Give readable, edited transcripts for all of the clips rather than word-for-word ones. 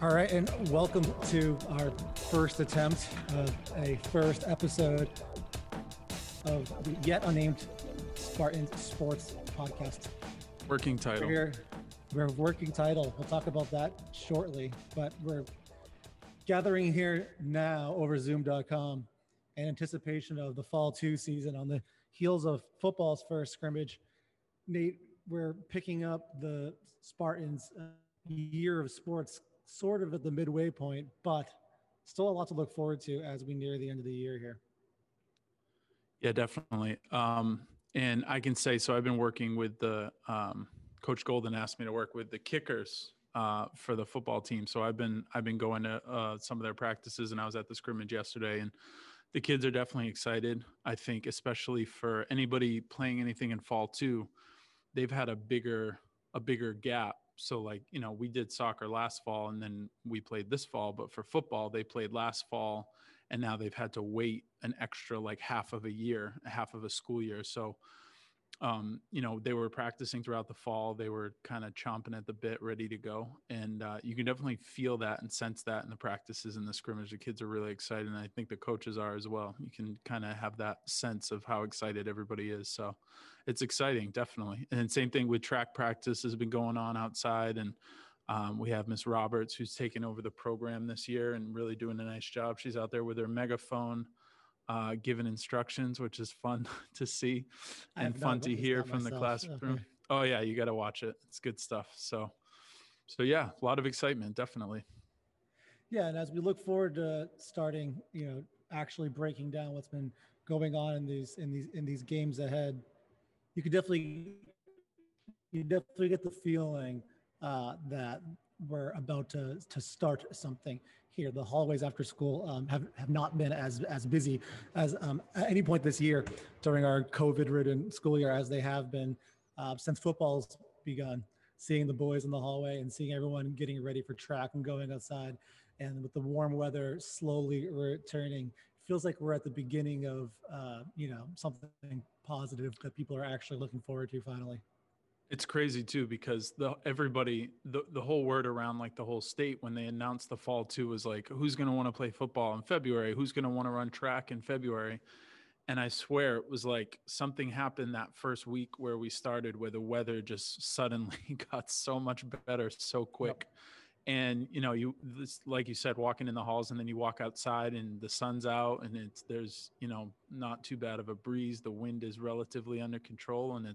All right, and welcome to our first attempt of a first episode of the yet unnamed Spartan Sports Podcast. Working title. We're working title. We'll talk about that shortly, but we're gathering here now over Zoom.com in anticipation of the Fall 2 season on the heels of football's first scrimmage. Nate, we're picking up the Spartans' year of sports sort of at the midway point, but still a lot to look forward to as we near the end of the year here. Yeah, definitely. And I can say, so I've been working with the Coach Golden asked me to work with the kickers for the football team. So I've been going to some of their practices, and I was at the scrimmage yesterday, and the kids are definitely excited. I think especially for anybody playing anything in fall too, they've had a bigger gap. So like, you know, we did soccer last fall and then we played this fall, but for football, they played last fall and now they've had to wait an extra like half of a school year. So, you know, they were practicing throughout the fall. They were kind of chomping at the bit, ready to go. And you can definitely feel that and sense that in the practices and the scrimmage. The kids are really excited, and I think the coaches are as well. You can kind of have that sense of how excited everybody is. So it's exciting, definitely. And same thing with track practice has been going on outside. And we have Miss Roberts, who's taken over the program this year and really doing a nice job. She's out there with her megaphone, given instructions, which is fun to see and fun to hear from the classroom. Oh yeah, you got to watch it. It's good stuff. So yeah, a lot of excitement, definitely. Yeah, and as we look forward to starting, you know, actually breaking down what's been going on in these games ahead, you definitely get the feeling that we're about to start something here. The hallways after school have not been as busy as at any point this year during our COVID-ridden school year as they have been since football's begun. Seeing the boys in the hallway and seeing everyone getting ready for track and going outside, and with the warm weather slowly returning, it feels like we're at the beginning of something positive that people are actually looking forward to finally. It's crazy too, because everybody, the whole word around like the whole state when they announced the fall too was like, who's going to want to play football in February? Who's going to want to run track in February? And I swear it was like something happened that first week where we started, where the weather just suddenly got so much better so quick. Yep. And, you know, like you said, walking in the halls, and then you walk outside and the sun's out and there's, you know, not too bad of a breeze. The wind is relatively under control, and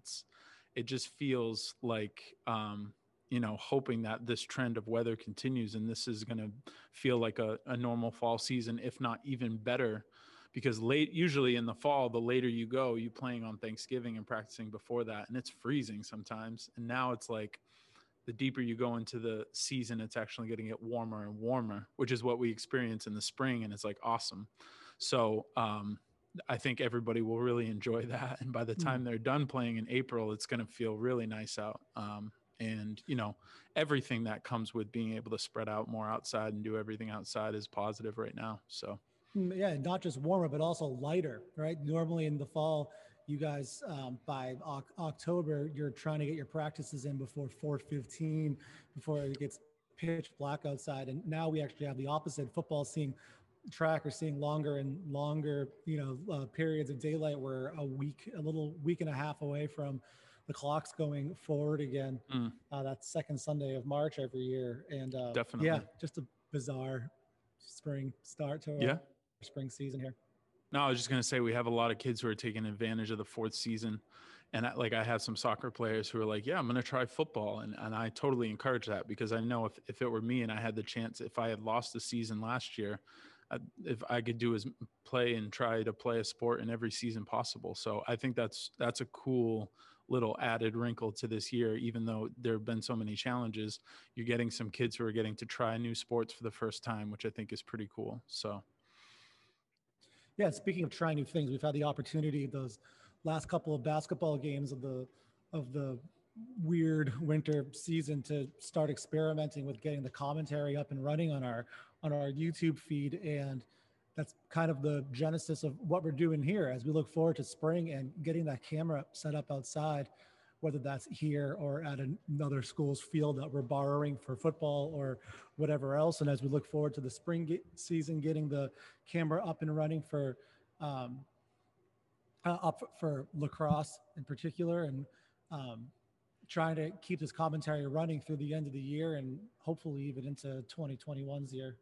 it just feels like, hoping that this trend of weather continues, and this is going to feel like a normal fall season, if not even better, because usually in the fall, the later you go, you playing on Thanksgiving and practicing before that, and it's freezing sometimes. And now it's like the deeper you go into the season, it's actually going to get warmer and warmer, which is what we experience in the spring. And it's like, awesome. So, I think everybody will really enjoy that. And by the time they're done playing in April, it's going to feel really nice out. And, you know, everything that comes with being able to spread out more outside and do everything outside is positive right now. So, yeah, not just warmer, but also lighter, right? Normally in the fall, you guys, by October, you're trying to get your practices in before 4:15, before it gets pitch black outside. And now we actually have the opposite. Football seeing track or seeing longer and longer, periods of daylight. We're a little week and a half away from the clocks going forward again. That's second Sunday of March every year. And definitely, yeah, just a bizarre spring start to our spring season here. No, I was just going to say, we have a lot of kids who are taking advantage of the fourth season. And I have some soccer players who are like, yeah, I'm going to try football. And I totally encourage that, because I know if it were me and I had the chance, if I had lost the season last year, if I could do is play and try to play a sport in every season possible. So I think that's a cool little added wrinkle to this year. Even though there have been so many challenges, you're getting some kids who are getting to try new sports for the first time, which I think is pretty cool. So. Yeah, speaking of trying new things, we've had the opportunity those last couple of basketball games of the weird winter season to start experimenting with getting the commentary up and running on our YouTube feed, and that's kind of the genesis of what we're doing here as we look forward to spring and getting that camera set up outside. whether that's here or at another school's field that we're borrowing for football or whatever else. And as we look forward to the spring season, getting the camera up and running for up for lacrosse in particular, and trying to keep this commentary running through the end of the year and hopefully even into 2021's year.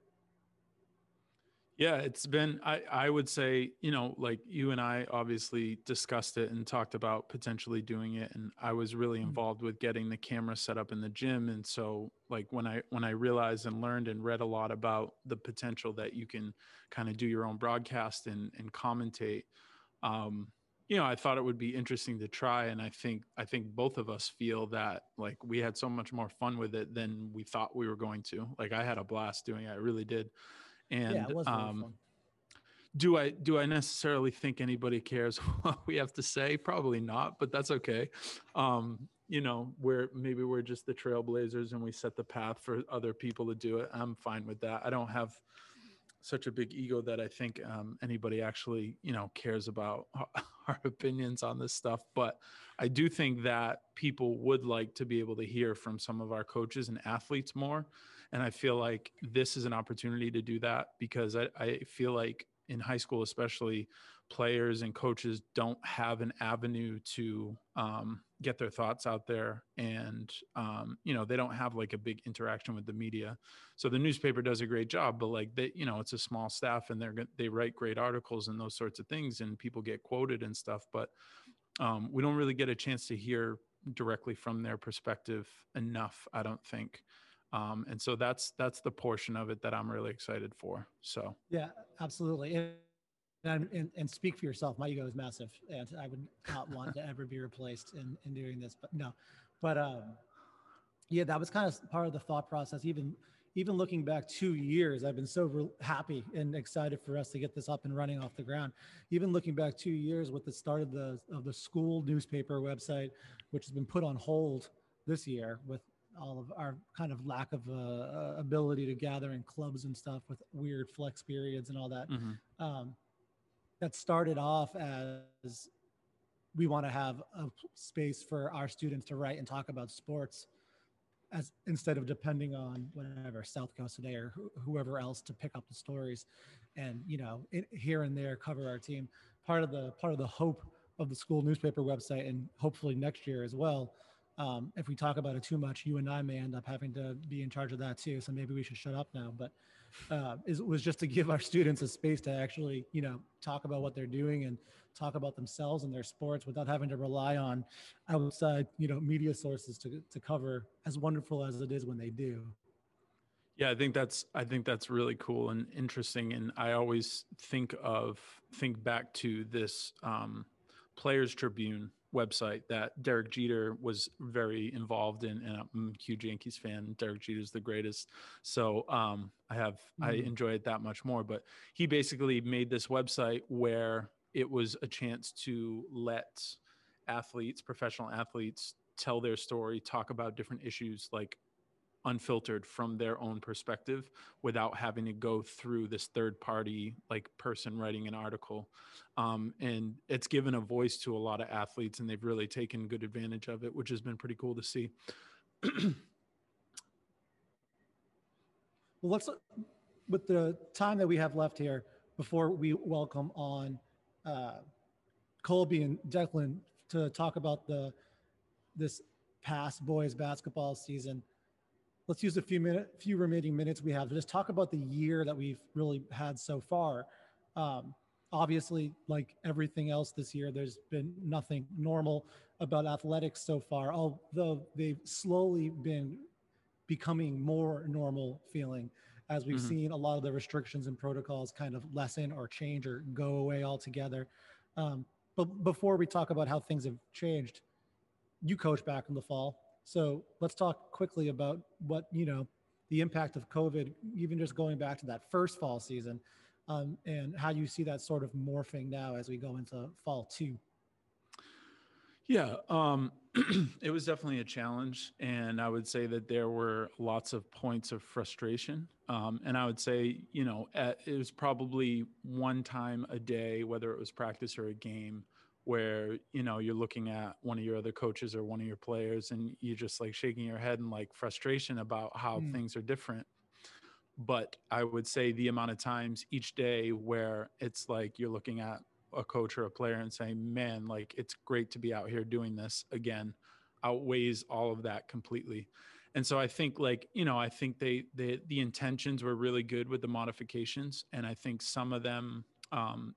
Yeah, it's been, I would say, you know, like you and I obviously discussed it and talked about potentially doing it. And I was really involved with getting the camera set up in the gym. And so like when I realized and learned and read a lot about the potential that you can kind of do your own broadcast and commentate, you know, I thought it would be interesting to try. And I think both of us feel that like we had so much more fun with it than we thought we were going to. Like I had a blast doing it. I really did. And yeah, it was really fun. Do I necessarily think anybody cares what we have to say? Probably not, but that's okay. You know, maybe we're just the trailblazers and we set the path for other people to do it. I'm fine with that. I don't have such a big ego that I think anybody actually, you know, cares about our opinions on this stuff. But I do think that people would like to be able to hear from some of our coaches and athletes more. And I feel like this is an opportunity to do that, because I feel like in high school, especially, players and coaches don't have an avenue to get their thoughts out there. And, you know, they don't have like a big interaction with the media. So the newspaper does a great job, but like they, you know, it's a small staff and they write great articles and those sorts of things and people get quoted and stuff, but we don't really get a chance to hear directly from their perspective enough, I don't think. And so that's the portion of it that I'm really excited for. So yeah, absolutely. And speak for yourself. My ego is massive, and I would not want to ever be replaced in doing this. But no, but yeah, that was kind of part of the thought process. Even looking back 2 years, I've been so happy and excited for us to get this up and running off the ground. Even looking back 2 years with the start of the school newspaper website, which has been put on hold this year with all of our kind of lack of ability to gather in clubs and stuff with weird flex periods and all that. Mm-hmm. That started off as we want to have a space for our students to write and talk about sports, as instead of depending on whatever South Coast Today or whoever else to pick up the stories and, you know, here and there cover our team. Part of the hope of the school newspaper website, and hopefully next year as well, if we talk about it too much, you and I may end up having to be in charge of that too. So maybe we should shut up now. But it was just to give our students a space to actually, you know, talk about what they're doing and talk about themselves and their sports without having to rely on outside, you know, media sources to cover, as wonderful as it is when they do. Yeah, I think that's really cool and interesting. And I always think back to this Players' Tribune website that Derek Jeter was very involved in, and I'm a huge Yankees fan. Derek Jeter is the greatest. So I enjoy it that much more, but he basically made this website where it was a chance to let athletes, professional athletes, tell their story, talk about different issues, like unfiltered from their own perspective, without having to go through this third party like person writing an article. And it's given a voice to a lot of athletes, and they've really taken good advantage of it, which has been pretty cool to see. Well, let's, with the time that we have left here before we welcome on Colby and Declan to talk about this past boys basketball season, let's use a few remaining minutes we have to just talk about the year that we've really had so far. Obviously, like everything else this year, there's been nothing normal about athletics so far, although they've slowly been becoming more normal feeling as we've seen a lot of the restrictions and protocols kind of lessen or change or go away altogether. But before we talk about how things have changed, you coach back in the fall. So let's talk quickly about what, you know, the impact of COVID, even just going back to that first fall season, and how you see that sort of morphing now as we go into fall two. Yeah, it was definitely a challenge. And I would say that there were lots of points of frustration. And I would say, you know, it was probably one time a day, whether it was practice or a game, where, you know, you're looking at one of your other coaches or one of your players and you're just like shaking your head and like frustration about how things are different. But I would say the amount of times each day where it's like you're looking at a coach or a player and saying, man, like it's great to be out here doing this again, outweighs all of that completely. And so I think like, you know, I think the intentions were really good with the modifications. And I think some of them,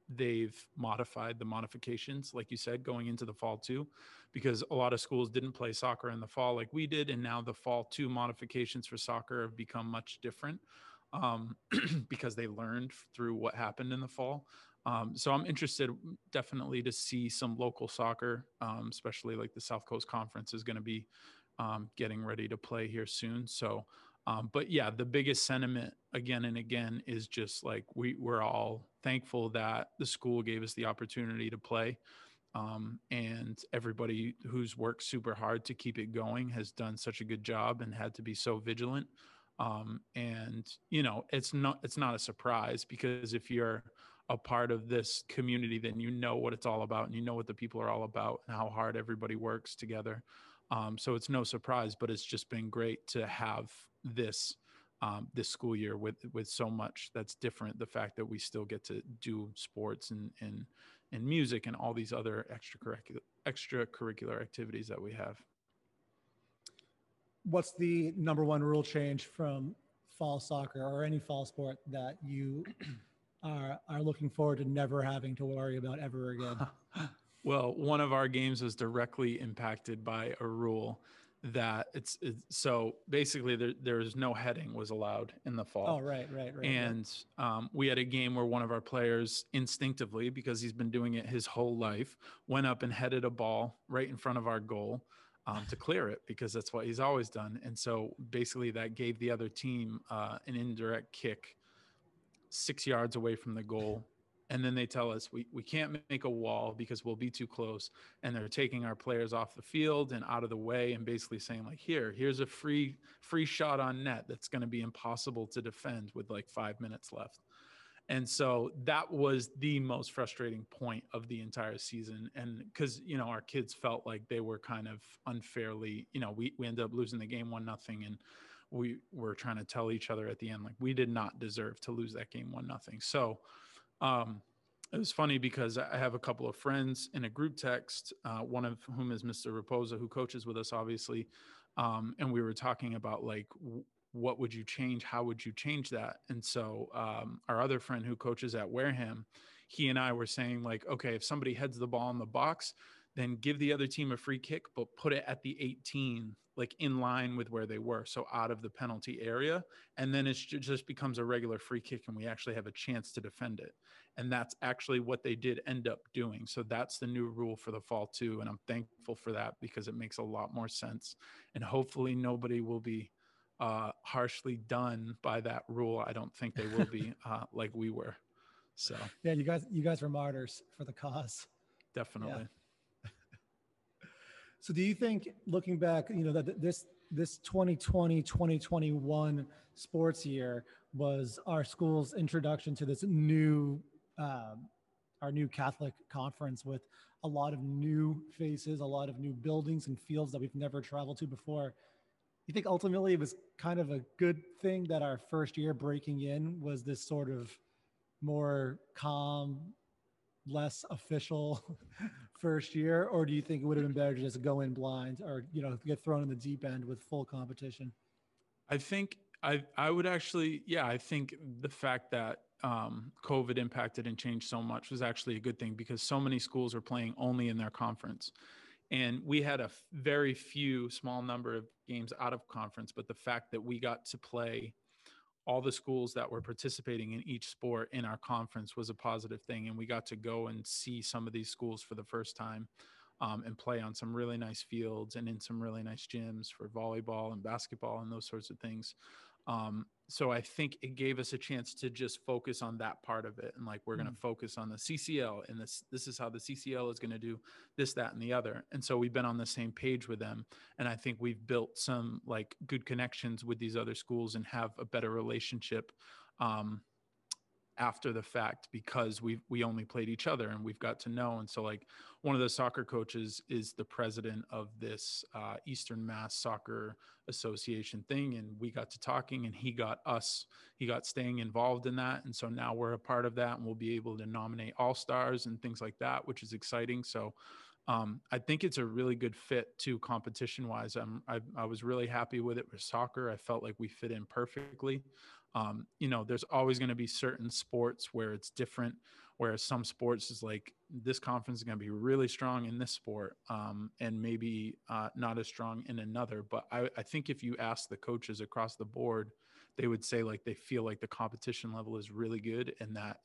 they've modified the modifications, like you said, going into the fall too, because a lot of schools didn't play soccer in the fall like we did. And now the fall two modifications for soccer have become much different, because they learned through what happened in the fall. So I'm interested definitely to see some local soccer, especially like the South Coast Conference is going to be getting ready to play here soon. So, but yeah, the biggest sentiment again and again is just like, we're all thankful that the school gave us the opportunity to play. And everybody who's worked super hard to keep it going has done such a good job and had to be so vigilant. And you know, it's not a surprise, because if you're a part of this community, then you know what it's all about and you know what the people are all about and how hard everybody works together. So it's no surprise, but it's just been great to have this, this school year with so much that's different. The fact that we still get to do sports and music and all these other extracurricular activities that we have. What's the number one rule change from fall soccer or any fall sport that you are looking forward to never having to worry about ever again? Well, one of our games was directly impacted by a rule that it's so basically there is no heading was allowed in the fall. Oh, right. And we had a game where one of our players instinctively, because he's been doing it his whole life, went up and headed a ball right in front of our goal to clear it, because that's what he's always done. And so basically that gave the other team an indirect kick 6 yards away from the goal. And then they tell us we can't make a wall because we'll be too close. And they're taking our players off the field and out of the way and basically saying like, here's a free shot on net that's going to be impossible to defend with like 5 minutes left. And so that was the most frustrating point of the entire season. And because, you know, our kids felt like they were kind of unfairly, you know, we ended up losing the game 1-0. And we were trying to tell each other at the end, like, we did not deserve to lose that game 1-0. So it was funny because I have a couple of friends in a group text, one of whom is Mr. Raposa, who coaches with us, obviously. And we were talking about like, what would you change? How would you change that? And so our other friend who coaches at Wareham, he and I were saying like, okay, if somebody heads the ball in the box, then give the other team a free kick, but put it at the 18, like in line with where they were. So out of the penalty area, and then it just becomes a regular free kick and we actually have a chance to defend it. And that's actually what they did end up doing. So that's the new rule for the fall too. And I'm thankful for that because it makes a lot more sense. And hopefully nobody will be harshly done by that rule. I don't think they will be like we were. So yeah, you guys were martyrs for the cause. Definitely. Yeah. So do you think, looking back, you know, that this 2020-2021 sports year was our school's introduction to this new our new Catholic conference with a lot of new faces, a lot of new buildings and fields that we've never traveled to before? You think ultimately it was kind of a good thing that our first year breaking in was this sort of more calm, less official first year? Or do you think it would have been better to just go in blind or, you know, get thrown in the deep end with full competition? I think I would actually, yeah, I think the fact that COVID impacted and changed so much was actually a good thing, because so many schools are playing only in their conference. And we had a very few small number of games out of conference, but the fact that we got to play all the schools that were participating in each sport in our conference was a positive thing. And we got to go and see some of these schools for the first time and play on some really nice fields and in some really nice gyms for volleyball and basketball and those sorts of things. So I think it gave us a chance to just focus on that part of it. And like, we're going to focus on the CCL and this is how the CCL is going to do this, that, and the other. And so we've been on the same page with them. And I think we've built some like good connections with these other schools and have a better relationship after the fact, because we only played each other and we've got to know. And so like one of the soccer coaches is the president of this Eastern Mass Soccer Association thing. And we got to talking and he got staying involved in that. And so now we're a part of that and we'll be able to nominate all-stars and things like that, which is exciting. So I think it's a really good fit too, competition wise. I was really happy with it with soccer. I felt like we fit in perfectly. You know, there's always going to be certain sports where it's different, whereas some sports is like this conference is going to be really strong in this sport, and maybe not as strong in another. But I think if you ask the coaches across the board, they would say like they feel like the competition level is really good and that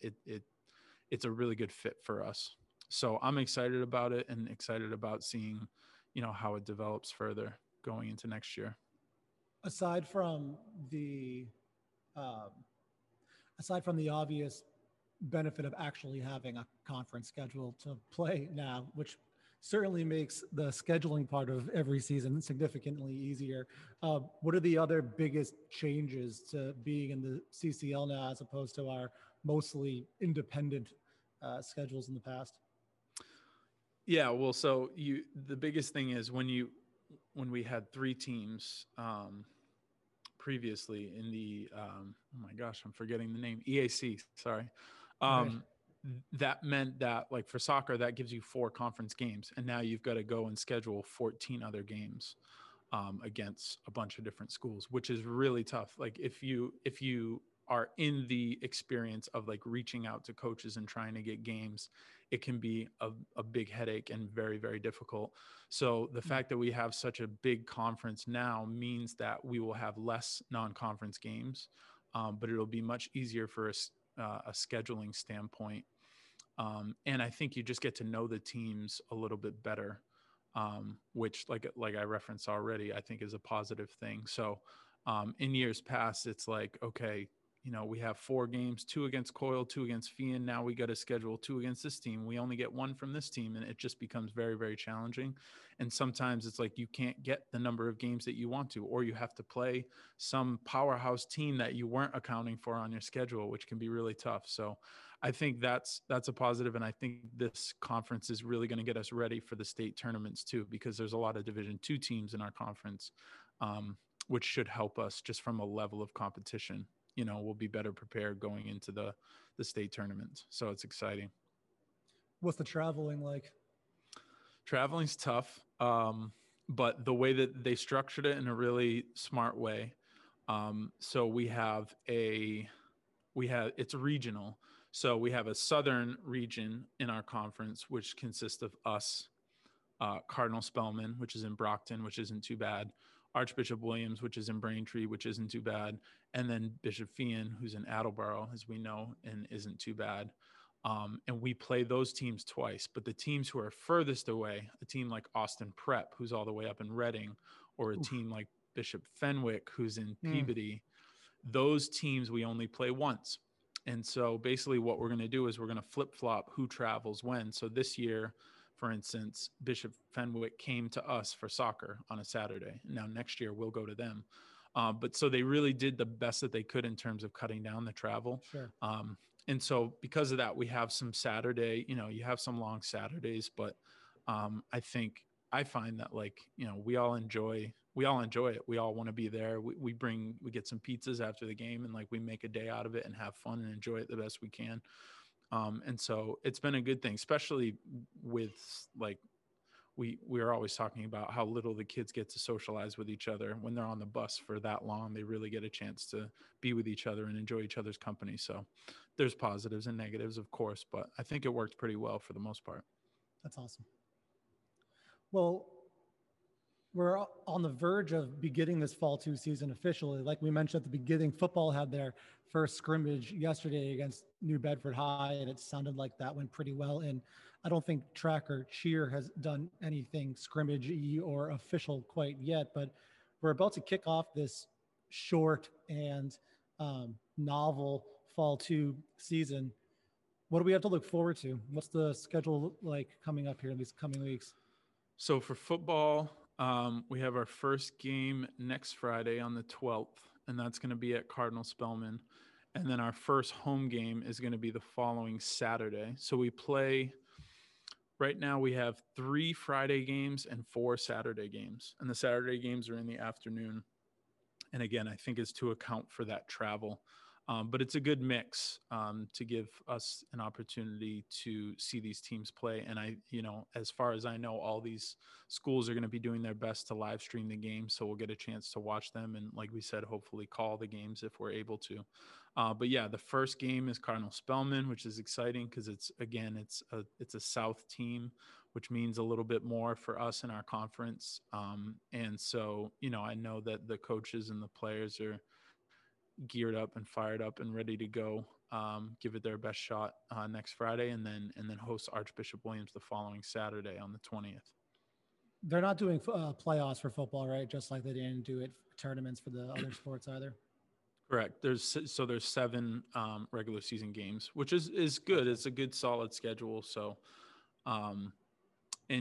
it's a really good fit for us. So I'm excited about it and excited about seeing, you know, how it develops further going into next year. Aside from the obvious benefit of actually having a conference schedule to play now, which certainly makes the scheduling part of every season significantly easier, what are the other biggest changes to being in the CCL now as opposed to our mostly independent schedules in the past? Yeah, well, so the biggest thing is when we had three teams previously in the oh my gosh, I'm forgetting the name, EAC, sorry. Right. That meant that like for soccer, that gives you 4 conference games, and now you've got to go and schedule 14 other games against a bunch of different schools, which is really tough. Like if you are in the experience of like reaching out to coaches and trying to get games, it can be a big headache and very, very difficult. So the fact that we have such a big conference now means that we will have less non-conference games, but it'll be much easier for a scheduling standpoint. And I think you just get to know the teams a little bit better, which like I referenced already, I think is a positive thing. So in years past, it's like, okay, you know, we have 4 games, 2 against Coyle, 2 against Feehan. Now we got to schedule 2 against this team. We only get 1 from this team, and it just becomes very, very challenging. And sometimes it's like you can't get the number of games that you want to, or you have to play some powerhouse team that you weren't accounting for on your schedule, which can be really tough. So I think that's a positive, and I think this conference is really going to get us ready for the state tournaments too, because there's a lot of Division II teams in our conference, which should help us just from a level of competition. You know, we'll be better prepared going into the state tournament. So it's exciting. What's the traveling like? Traveling's tough, but the way that they structured it in a really smart way. So it's regional. So we have a southern region in our conference, which consists of us, Cardinal Spellman, which is in Brockton, which isn't too bad. Archbishop Williams, which is in Braintree, which isn't too bad. And then Bishop Fenwick, who's in Attleboro, as we know, and isn't too bad. And we play those teams twice, but the teams who are furthest away, a team like Austin Prep, who's all the way up in Reading, or a team like Bishop Fenwick, who's in Peabody, those teams we only play once. And so basically what we're going to do is we're going to flip-flop who travels when. So this year, for instance, Bishop Fenwick came to us for soccer on a Saturday. Now next year we'll go to them. But so they really did the best that they could in terms of cutting down the travel. Sure. And so because of that, we have some Saturday, you know, you have some long Saturdays, but I find that like, you know, we all enjoy it. We all want to be there. We get some pizzas after the game and like we make a day out of it and have fun and enjoy it the best we can. And so it's been a good thing, especially with like, we're always talking about how little the kids get to socialize with each other. When they're on the bus for that long, they really get a chance to be with each other and enjoy each other's company. So there's positives and negatives, of course, but I think it worked pretty well for the most part. That's awesome. Well, we're on the verge of beginning this fall 2 season officially. Like we mentioned at the beginning, football had their first scrimmage yesterday against New Bedford High, and it sounded like that went pretty well. And I don't think track or cheer has done anything scrimmage-y or official quite yet, but we're about to kick off this short and novel fall 2 season. What do we have to look forward to? What's the schedule like coming up here in these coming weeks? So for football, we have our first game next Friday on the 12th, and that's going to be at Cardinal Spellman. And then our first home game is going to be the following Saturday. So we play right now. We have 3 Friday games and 4 Saturday games, and the Saturday games are in the afternoon. And again, I think is to account for that travel. But it's a good mix to give us an opportunity to see these teams play. And I, you know, as far as I know, all these schools are going to be doing their best to live stream the game. So we'll get a chance to watch them. And like we said, hopefully call the games if we're able to. But yeah, the first game is Cardinal Spellman, which is exciting because it's, again, it's a South team, which means a little bit more for us in our conference. And so, you know, I know that the coaches and the players are geared up and fired up and ready to go, give it their best shot next Friday, and then host Archbishop Williams the following Saturday on the 20th. They're not doing playoffs for football, right? Just like they didn't do it for tournaments for the other sports either. Correct. There's 7 regular season games, which is good. It's a good solid schedule. So, and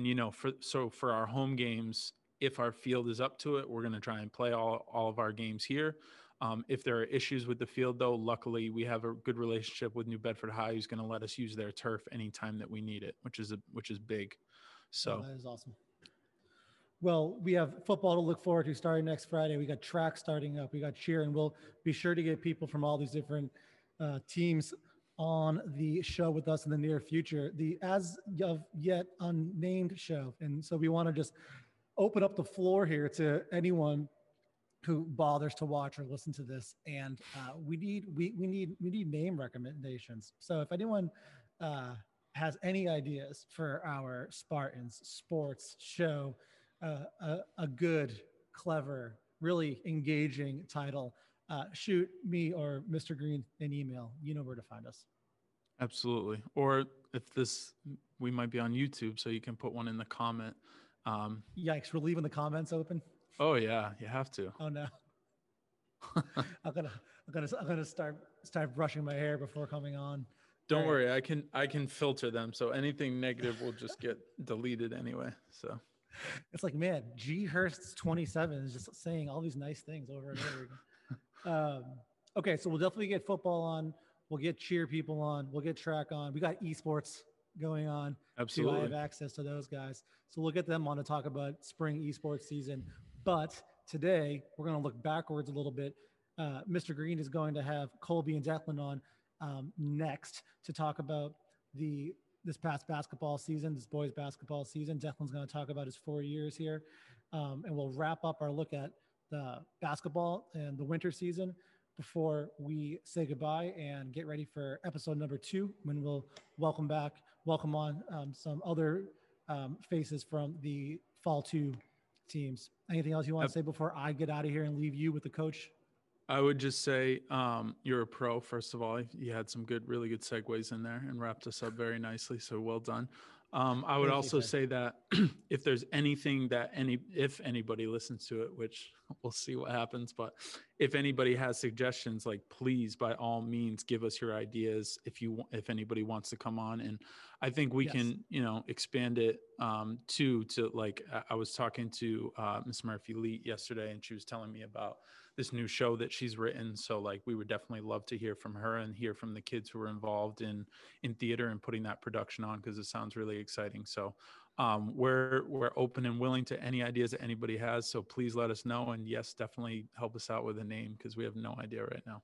you know, for our home games, if our field is up to it, we're going to try and play all of our games here. If there are issues with the field, though, luckily we have a good relationship with New Bedford High, who's going to let us use their turf anytime that we need it, which is big. So that is awesome. Well, we have football to look forward to starting next Friday. We got track starting up. We got cheer, and we'll be sure to get people from all these different teams on the show with us in the near future. The as of yet unnamed show, and so we want to just open up the floor here to anyone who bothers to watch or listen to this, and we need name recommendations. So if anyone has any ideas for our Spartans Sports show, a good, clever, really engaging title, shoot me or Mr. Green an email. You know where to find us. Absolutely. Or if this, we might be on YouTube, so you can put one in the comment. Yikes! We're leaving the comments open. Oh yeah, you have to. Oh no, I'm gonna start brushing my hair before coming on. Don't worry, I can filter them, so anything negative will just get deleted anyway. So it's like, man, G Hurst's 27 is just saying all these nice things over and over again. Okay, so we'll definitely get football on. We'll get cheer people on. We'll get track on. We got esports going on. Absolutely, I have access to those guys, so we'll get them on to talk about spring esports season. But today, we're going to look backwards a little bit. Mr. Green is going to have Colby and Declan on next to talk about this past basketball season, this boys basketball season. Declan's going to talk about his 4 years here. And we'll wrap up our look at the basketball and the winter season before we say goodbye and get ready for episode number 2, when we'll welcome on some other faces from the fall 2 teams. Anything else you want to say before I get out of here and leave you with the coach? I would just say you're a pro, first of all. You had some really good segues in there and wrapped us up very nicely, so well done. I would also say that if there's anything that if anybody listens to it, which we'll see what happens, but if anybody has suggestions, like, please, by all means, give us your ideas. If anybody wants to come on, and I think we can, you know, expand it to like, I was talking to Miss Murphy Leet yesterday, and she was telling me about this new show that she's written. So like, we would definitely love to hear from her and hear from the kids who were involved in theater and putting that production on, because it sounds really exciting. So we're open and willing to any ideas that anybody has, so please let us know. And yes, definitely help us out with a name, because we have no idea right now.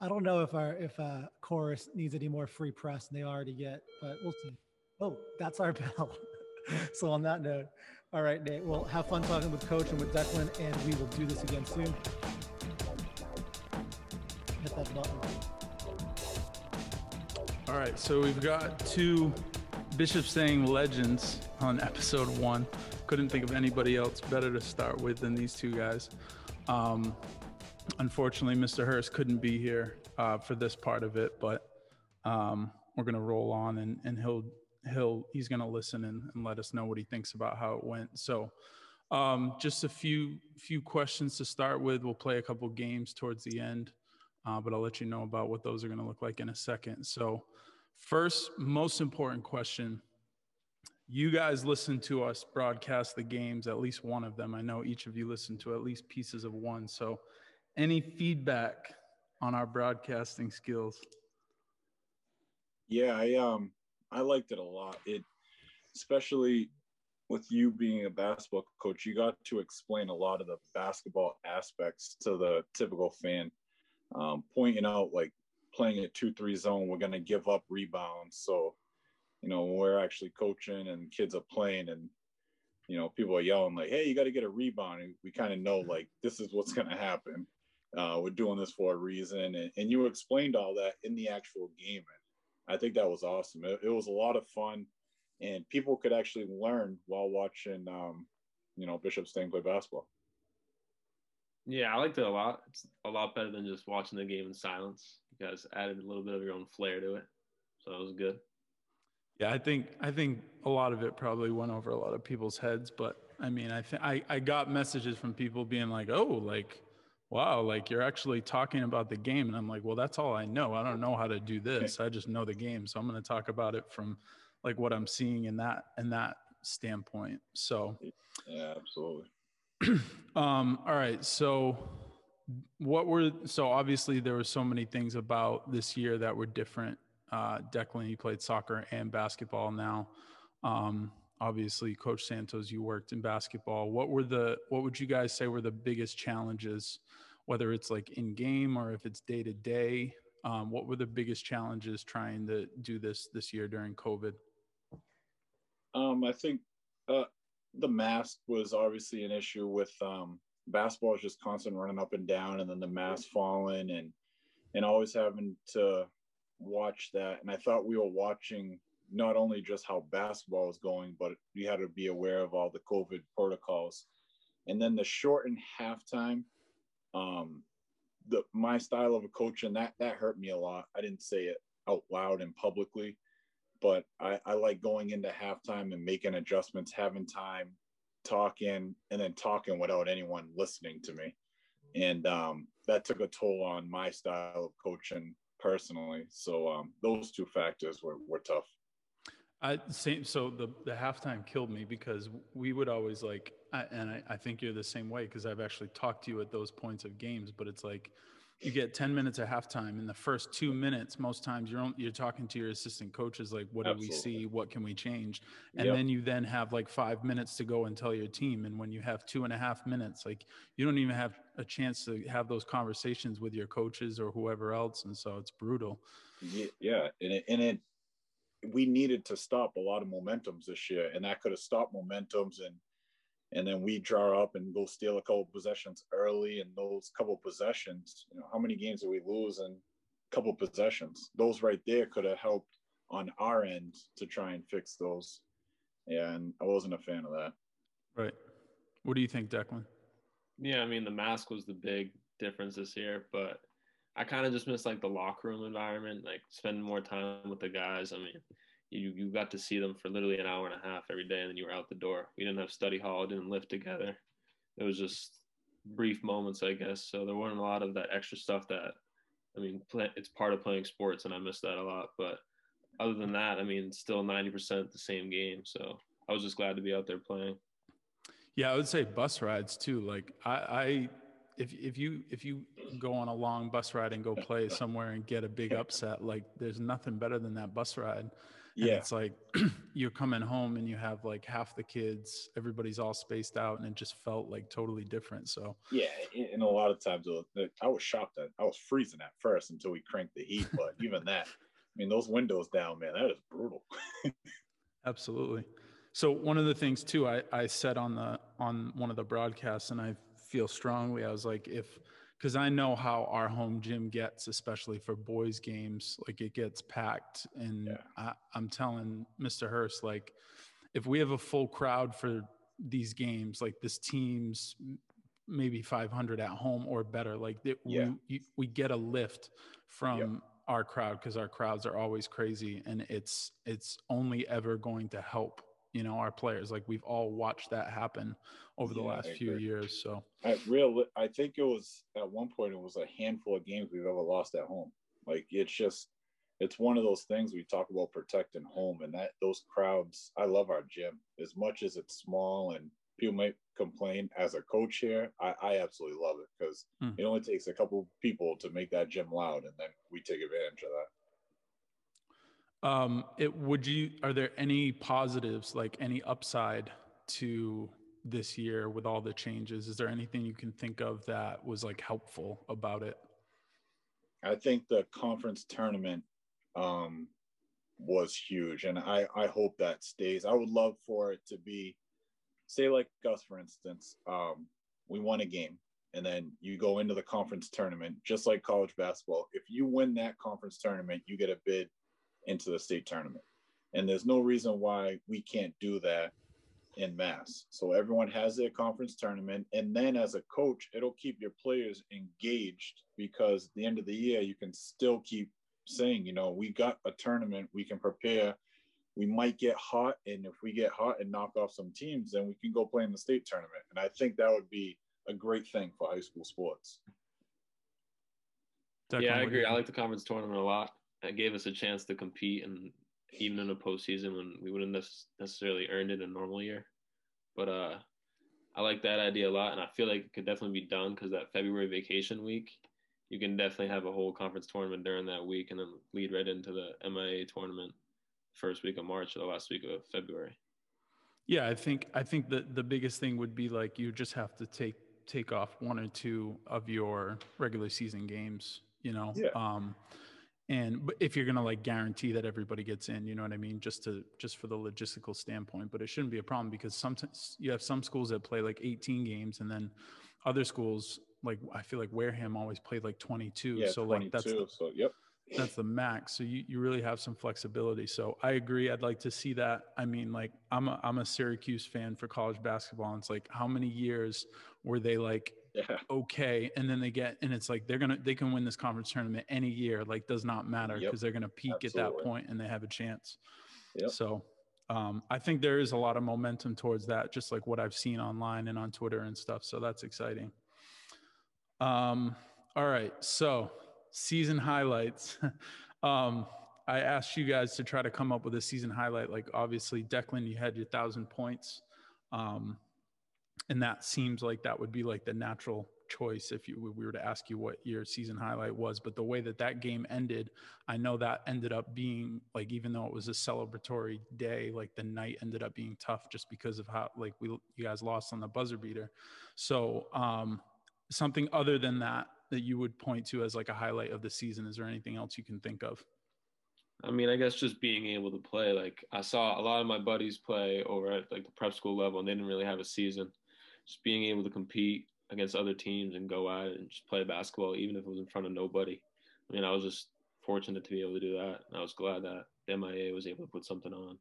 I don't know if Chorus needs any more free press than they already get, but we'll see. Oh, that's our bell. So on that note, all right, Nate, well, have fun talking with Coach and with Declan, and we will do this again soon. Hit that button. All right, so we've got 2 Bishop saying legends on episode 1. Couldn't think of anybody else better to start with than these 2 guys. Unfortunately, Mr. Hurst couldn't be here for this part of it, but we're going to roll on, and he's going to listen and let us know what he thinks about how it went. So just a few questions to start with. We'll play a couple games towards the end, but I'll let you know about what those are going to look like in a second. So first, most important question. You guys listen to us broadcast the games, at least one of them. I know each of you listen to at least pieces of one. So any feedback on our broadcasting skills? Yeah, I liked it a lot. It, especially with you being a basketball coach, you got to explain a lot of the basketball aspects to the typical fan, pointing out like playing a 2-3 zone, we're going to give up rebounds. So, you know, when we're actually coaching and kids are playing and, you know, people are yelling like, hey, you got to get a rebound. And we kind of know like this is what's going to happen. We're doing this for a reason. And you explained all that in the actual game. And I think that was awesome. It was a lot of fun. And people could actually learn while watching, you know, Bishop's thing play basketball. Yeah, I liked it a lot. It's a lot better than just watching the game in silence. You guys added a little bit of your own flair to it. So it was good. Yeah, I think a lot of it probably went over a lot of people's heads. But, I mean, I got messages from people being like, oh, like, wow, like you're actually talking about the game. And I'm like, well, that's all I know. I don't know how to do this. I just know the game. So I'm going to talk about it from – like what I'm seeing in that standpoint. So yeah, absolutely. All right. So obviously there were so many things about this year that were different. Declan, you played soccer and basketball now. Obviously Coach Santos, you worked in basketball. What would you guys say were the biggest challenges, whether it's like in game or if it's day to day? What were the biggest challenges trying to do this year during COVID? I think the mask was obviously an issue with basketball is just constant running up and down, and then the mask falling and always having to watch that. And I thought we were watching not only just how basketball was going, but we had to be aware of all the COVID protocols. And then the shortened halftime, my style of a coach, and that hurt me a lot. I didn't say it out loud and publicly, but I like going into halftime and making adjustments, having time, talking, and then talking without anyone listening to me. And that took a toll on my style of coaching personally. So those two factors were tough. So the halftime killed me because we would always like, I think you're the same way because I've actually talked to you at those points of games, but it's like you get 10 minutes at halftime. In the first 2 minutes, most times you're talking to your assistant coaches like, what Absolutely. Do we see? What can we change? And yep. Then you then have like 5 minutes to go and tell your team. And when you have 2.5 minutes, like you don't even have a chance to have those conversations with your coaches or whoever else. And so it's brutal. Yeah. And we needed to stop a lot of momentums this year, and that could have stopped momentums. And then we draw up and go steal a couple possessions early. And those couple possessions, you know, how many games did we lose in a couple possessions? Those right there could have helped on our end to try and fix those. Yeah. And I wasn't a fan of that. Right. What do you think, Declan? Yeah. I mean, the mask was the big difference this year, but I kind of just miss like the locker room environment, like spending more time with the guys. I mean, you got to see them for literally an hour and a half every day, and then you were out the door. We didn't have study hall, didn't lift together. It was just brief moments, I guess. So there weren't a lot of that extra stuff that, I mean, it's part of playing sports, and I miss that a lot. But other than that, I mean, still 90% the same game. So I was just glad to be out there playing. Yeah, I would say bus rides too. Like If you go on a long bus ride and go play somewhere and get a big upset, like there's nothing better than that bus ride. And yeah. It's like you're coming home and you have like half the kids, everybody's all spaced out, and it just felt like totally different. So yeah. And a lot of times I was shocked that I was freezing at first until we cranked the heat. But even that, I mean, those windows down, man, that is brutal. Absolutely. So one of the things too, I said on one of the broadcasts, and I feel strongly, I was like, because I know how our home gym gets, especially for boys games, like it gets packed. And yeah. I'm telling Mr. Hurst, like if we have a full crowd for these games, like this team's maybe 500 at home or better, like that yeah. we get a lift from yep. our crowd, because our crowds are always crazy, and it's only ever going to help, you know, our players. Like we've all watched that happen over the last few years. So I think it was at one point, it was a handful of games we've ever lost at home. Like it's just, it's one of those things we talk about protecting home, and that those crowds, I love our gym as much as it's small and people might complain, as a coach here, I absolutely love it, because it only takes a couple people to make that gym loud, and then we take advantage of that. Are there any positives, like any upside to this year with all the changes? Is there anything you can think of that was like helpful about it? I think the conference tournament was huge, and I hope that stays. I would love for it to be, say like us, for instance, we won a game, and then you go into the conference tournament, just like college basketball. If you win that conference tournament, you get a bid into the state tournament. And there's no reason why we can't do that in mass. So everyone has their conference tournament. And then as a coach, it'll keep your players engaged, because at the end of the year, you can still keep saying, you know, we got a tournament, we can prepare. We might get hot, and if we get hot and knock off some teams, then we can go play in the state tournament. And I think that would be a great thing for high school sports. Yeah, I agree. I like the conference tournament a lot. That gave us a chance to compete, and even in a postseason when we wouldn't necessarily earned it in a normal year. But I like that idea a lot, and I feel like it could definitely be done, because that February vacation week, you can definitely have a whole conference tournament during that week, and then lead right into the MIA tournament first week of March or the last week of February. Yeah, I think that the biggest thing would be, like, you just have to take off one or two of your regular season games, you know? Yeah. But if you're going to like guarantee that everybody gets in, you know what I mean? Just for the logistical standpoint, but it shouldn't be a problem, because sometimes you have some schools that play like 18 games, and then other schools, like I feel like Wareham always played like 22. Yeah, so 22, like that's the max. So you really have some flexibility. So I agree. I'd like to see that. I mean, like I'm a Syracuse fan for college basketball, and it's like, how many years were they like, okay. And then it's like, they can win this conference tournament any year. Like, does not matter, because they're going to peak at that point, and they have a chance. Yep. So I think there is a lot of momentum towards that, just like what I've seen online and on Twitter and stuff. So that's exciting. All right. So, season highlights. I asked you guys to try to come up with a season highlight. Like, obviously, Declan, you had your 1,000 points. And that seems like that would be like the natural choice if we were to ask you what your season highlight was. But the way that game ended, I know that ended up being like, even though it was a celebratory day, like the night ended up being tough, just because of how like you guys lost on the buzzer beater. So something other than that you would point to as like a highlight of the season. Is there anything else you can think of? I mean, I guess just being able to play. Like, I saw a lot of my buddies play over at like the prep school level, and they didn't really have a season. Just being able to compete against other teams and go out and just play basketball, even if it was in front of nobody. I mean, I was just fortunate to be able to do that. And I was glad that the MIA was able to put something on.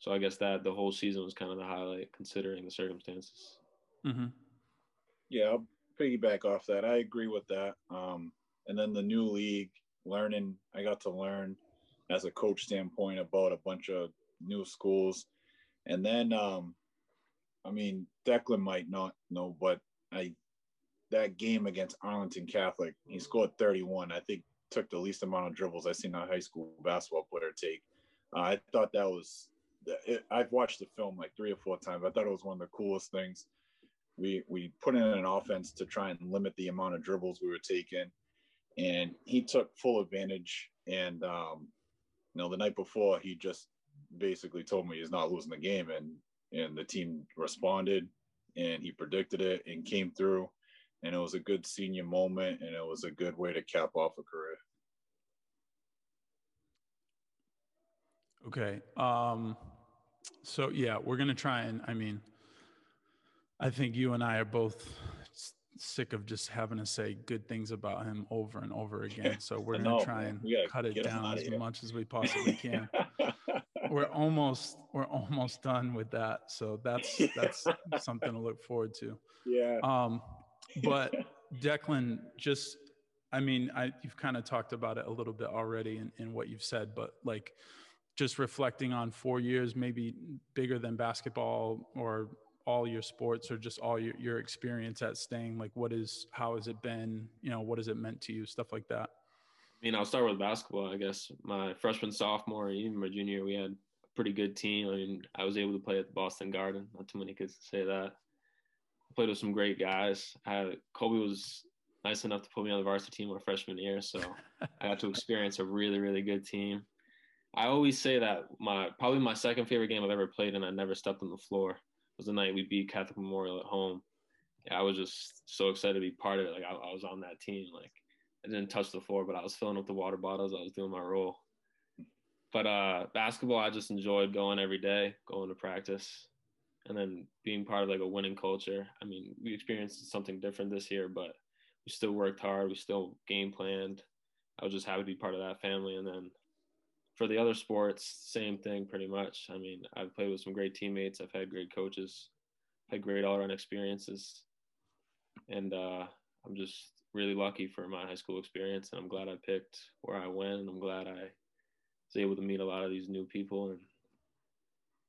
So I guess that the whole season was kind of the highlight, considering the circumstances. Mm-hmm. Yeah. Piggyback off that. I agree with that. And then the new league, I got to learn as a coach standpoint about a bunch of new schools. And then, I mean, Declan might not know, but that game against Arlington Catholic, he scored 31, I think took the least amount of dribbles I've seen a high school basketball player take. I thought that was, I've watched the film like 3 or 4 times. I thought it was one of the coolest things. We put in an offense to try and limit the amount of dribbles we were taking, and he took full advantage. And, you know, the night before, he just basically told me he's not losing the game, and the team responded, and he predicted it and came through, and it was a good senior moment, and it was a good way to cap off a career. Okay. So, yeah, we're going to try and, I mean – I think you and I are both sick of just having to say good things about him over and over again. So we're going to try and cut it down as much as we possibly can. We're almost done with that. So that's something to look forward to. Yeah. But Declan, just, I mean, you've kind of talked about it a little bit already in what you've said, but like just reflecting on 4 years, maybe bigger than basketball or all your sports, or just all your experience at staying, like how has it been, you know, what has it meant to you, stuff like that? I mean, I'll start with basketball, I guess. My freshman, sophomore, even my junior, we had pretty good team. I mean, I was able to play at the Boston Garden. Not too many kids say that. I played with some great guys. Kobe was nice enough to put me on the varsity team my freshman year, so I got to experience a really, really good team. I always say that probably my second favorite game I've ever played, and I never stepped on the floor, was the night we beat Catholic Memorial at home. Yeah, I was just so excited to be part of it. Like I was on that team. Like I didn't touch the floor, but I was filling up the water bottles. I was doing my role. But basketball, I just enjoyed going every day, going to practice, and then being part of like a winning culture. I mean, we experienced something different this year, but we still worked hard. We still game planned. I was just happy to be part of that family. And then for the other sports, same thing pretty much. I mean, I've played with some great teammates. I've had great coaches, had great all-around experiences. And I'm just really lucky for my high school experience. And I'm glad I picked where I went. And I'm glad I was able to meet a lot of these new people. And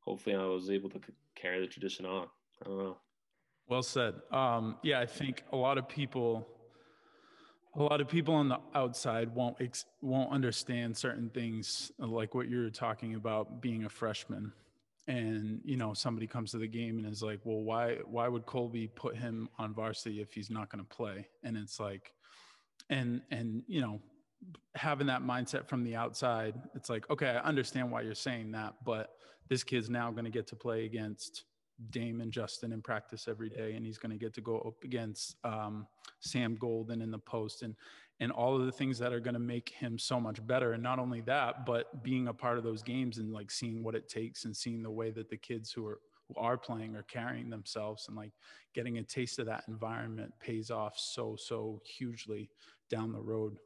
hopefully I was able to carry the tradition on. I don't know. Well said. Yeah, I think a lot of people on the outside won't understand certain things, like what you were talking about being a freshman. And, you know, somebody comes to the game and is like, well, why would Colby put him on varsity if he's not going to play? And it's like, and, you know, having that mindset from the outside, it's like, okay, I understand why you're saying that, but this kid's now going to get to play against Dame and Justin in practice every day, and he's going to get to go up against Sam Golden in the post and all of the things that are going to make him so much better. And not only that, but being a part of those games and like seeing what it takes and seeing the way that the kids who are playing are carrying themselves, and like getting a taste of that environment pays off so hugely down the road.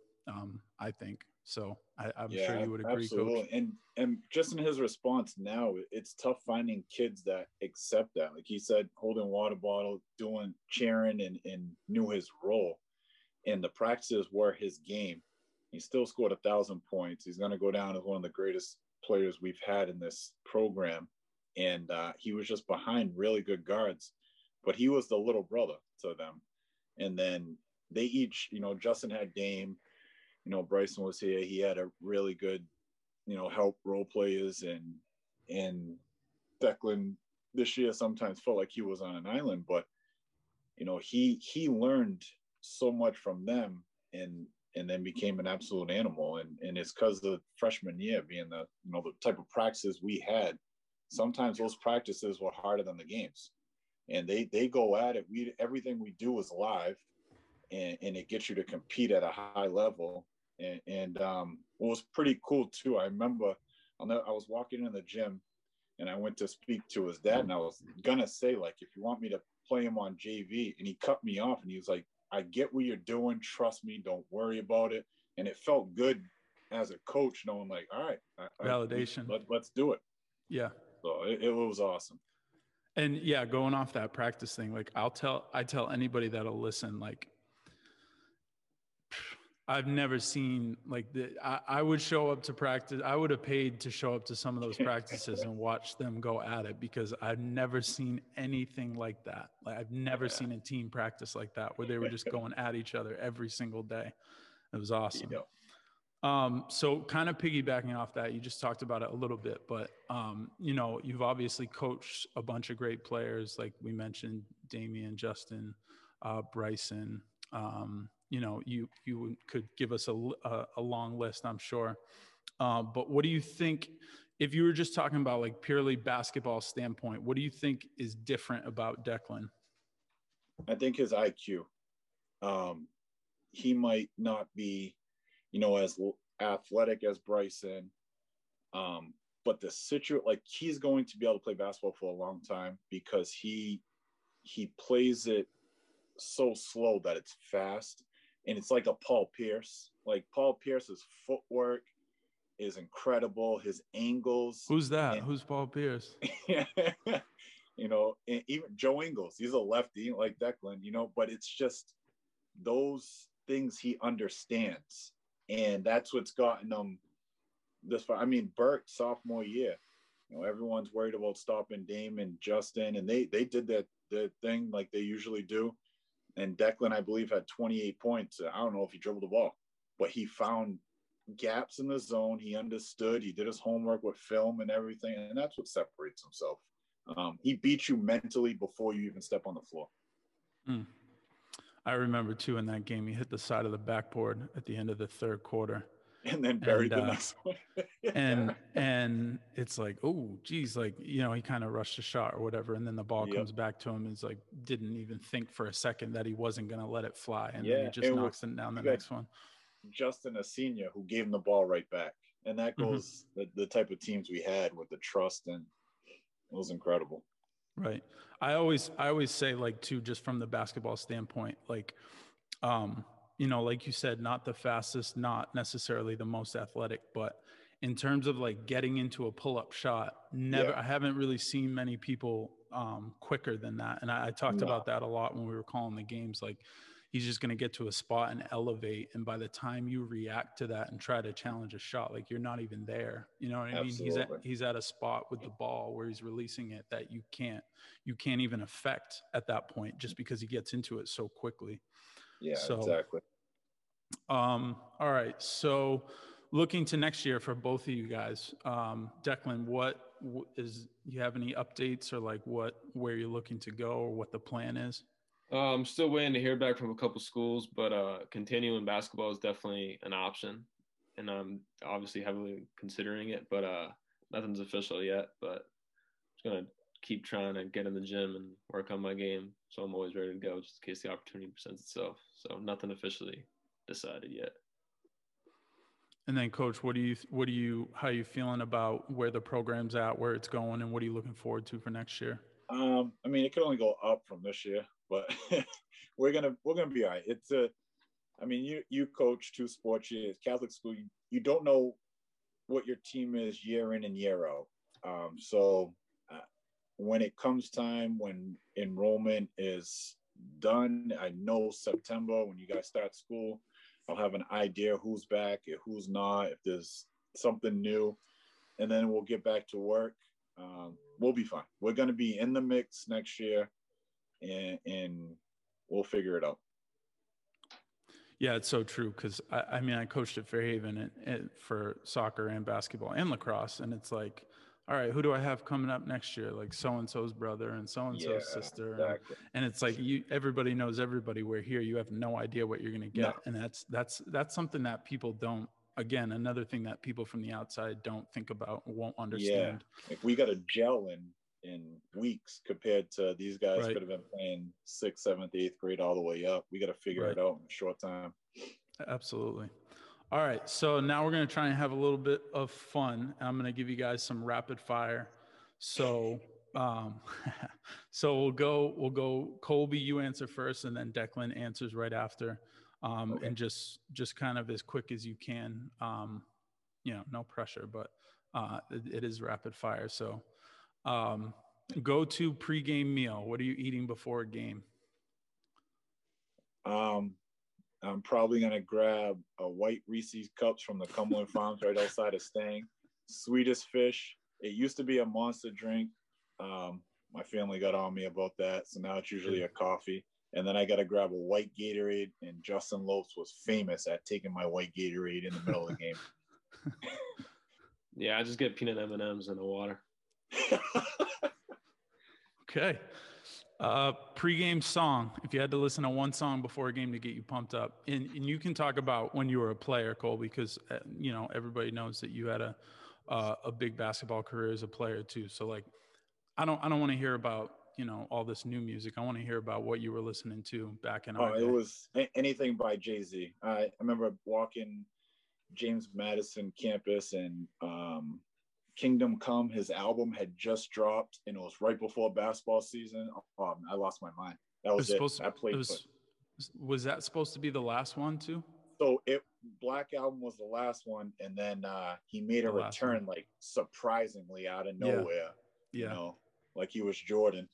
I think so. I'm sure you would agree, absolutely. Coach. And just in his response now, it's tough finding kids that accept that. Like he said, holding water bottle, doing cheering, and knew his role. And the practices were his game. He still scored 1,000 points. He's going to go down as one of the greatest players we've had in this program. And he was just behind really good guards, but he was the little brother to them. And then they each, you know, Justin had Dame. You know, Bryson was here. He had a really good, you know, help role players, and Declan this year sometimes felt like he was on an island, but you know, he learned so much from them, and then became an absolute animal. And it's because of freshman year being the, you know, the type of practices we had. Sometimes those practices were harder than the games, and they go at it. Everything we do is live. And it gets you to compete at a high level. And it was pretty cool too. I remember I was walking in the gym and I went to speak to his dad, and I was gonna say, like, if you want me to play him on JV, and he cut me off and he was like, I get what you're doing, trust me, don't worry about it. And it felt good as a coach knowing, like, all right, validation. Let's do it. Yeah. So it was awesome. And yeah, going off that practice thing, like I tell anybody that'll listen, like, I've never seen like the. I would show up to practice. I would have paid to show up to some of those practices and watch them go at it, because I've never seen anything like that. Like I've never seen a team practice like that, where they were just going at each other every single day. It was awesome. So kind of piggybacking off that, you just talked about it a little bit, but you know, you've obviously coached a bunch of great players, like we mentioned, Damian, Justin, Bryson. You know, you could give us a long list, I'm sure. But what do you think, if you were just talking about like purely basketball standpoint, what do you think is different about Declan? I think his IQ. He might not be, you know, as athletic as Bryson, but he's going to be able to play basketball for a long time, because he plays it so slow that it's fast. And it's like a Paul Pierce. Like Paul Pierce's footwork is incredible. His angles. Who's that? Who's Paul Pierce? You know, and even Joe Ingles. He's a lefty like Declan, you know, but it's just those things he understands. And that's what's gotten them this far. I mean, Burt, sophomore year, you know, everyone's worried about stopping Dame and Justin, and they did that thing like they usually do. And Declan, I believe, had 28 points. I don't know if he dribbled the ball, but he found gaps in the zone. He understood. He did his homework with film and everything, and that's what separates himself. He beats you mentally before you even step on the floor. Mm. I remember, too, in that game, he hit the side of the backboard at the end of the third quarter. And then buried the next one. and it's like, oh, geez, like, you know, he kind of rushed a shot or whatever. And then the ball comes back to him. And it's like, didn't even think for a second that he wasn't going to let it fly. And then he just knocks him down the next one. Justin, a senior, who gave him the ball right back. And that goes the type of teams we had with the trust, and it was incredible. Right. I always say, like, too, just from the basketball standpoint, like, you know, like you said, not the fastest, not necessarily the most athletic, but in terms of like getting into a pull-up shot, I haven't really seen many people quicker than that. And I talked about that a lot when we were calling the games. Like, he's just going to get to a spot and elevate. And by the time you react to that and try to challenge a shot, like, you're not even there. You know what I mean? He's at a spot with the ball where he's releasing it that you can't even affect at that point, just because he gets into it so quickly. Yeah, so, exactly. All right. So looking to next year for both of you guys, Declan, you have any updates or like where you're looking to go or what the plan is? I'm still waiting to hear back from a couple schools, but continuing basketball is definitely an option. And I'm obviously heavily considering it, but nothing's official yet, but I'm just going to keep trying to get in the gym and work on my game. So I'm always ready to go just in case the opportunity presents itself. So nothing officially decided yet. And then, Coach, how are you feeling about where the program's at, where it's going, and what are you looking forward to for next year? I mean, it could only go up from this year, but we're gonna be all right. It's you coach two sports years, Catholic school. You don't know what your team is year in and year out. When it comes time, when enrollment is done, I know September, when you guys start school, I'll have an idea who's back, who's not, if there's something new, and then we'll get back to work. We'll be fine. We're going to be in the mix next year, and we'll figure it out. Yeah, it's so true, because I coached at Fairhaven and for soccer and basketball and lacrosse, and it's like, all right, who do I have coming up next year? Like so-and-so's brother and so-and-so's sister. Exactly. And it's like, everybody knows everybody. We're here. You have no idea what you're going to get. No. And that's something that people don't, again, another thing that people from the outside don't think about, won't understand. Yeah. Like, we got a gel in weeks compared to these guys could have been playing 6th, 7th, 8th grade all the way up. We got to figure it out in a short time. Absolutely. All right, so now we're going to try and have a little bit of fun. I'm going to give you guys some rapid fire. So, so we'll go. Colby, you answer first, and then Declan answers right after, and just kind of as quick as you can. You know, no pressure, but it is rapid fire. So, go-to pregame meal. What are you eating before a game? I'm probably going to grab a white Reese's Cups from the Cumberland Farms right outside of Stang. Sweetest fish. It used to be a monster drink. My family got on me about that, so now it's usually a coffee. And then I got to grab a white Gatorade, and Justin Lopes was famous at taking my white Gatorade in the middle of the game. Yeah, I just get peanut M&Ms in the water. Okay. Pre-game song. If you had to listen to one song before a game to get you pumped up, and you can talk about when you were a player, Cole, because you know, everybody knows that you had a big basketball career as a player too. So like, I don't want to hear about, you know, all this new music. I want to hear about what you were listening to back in. Oh, it was anything by Jay-Z. I remember walking James Madison campus, and Kingdom Come, his album had just dropped, and it was right before basketball season. I lost my mind. That was it. Was that supposed to be the last one too? So Black Album was the last one, and then he made a return like surprisingly out of nowhere. Yeah. You know, like he was Jordan.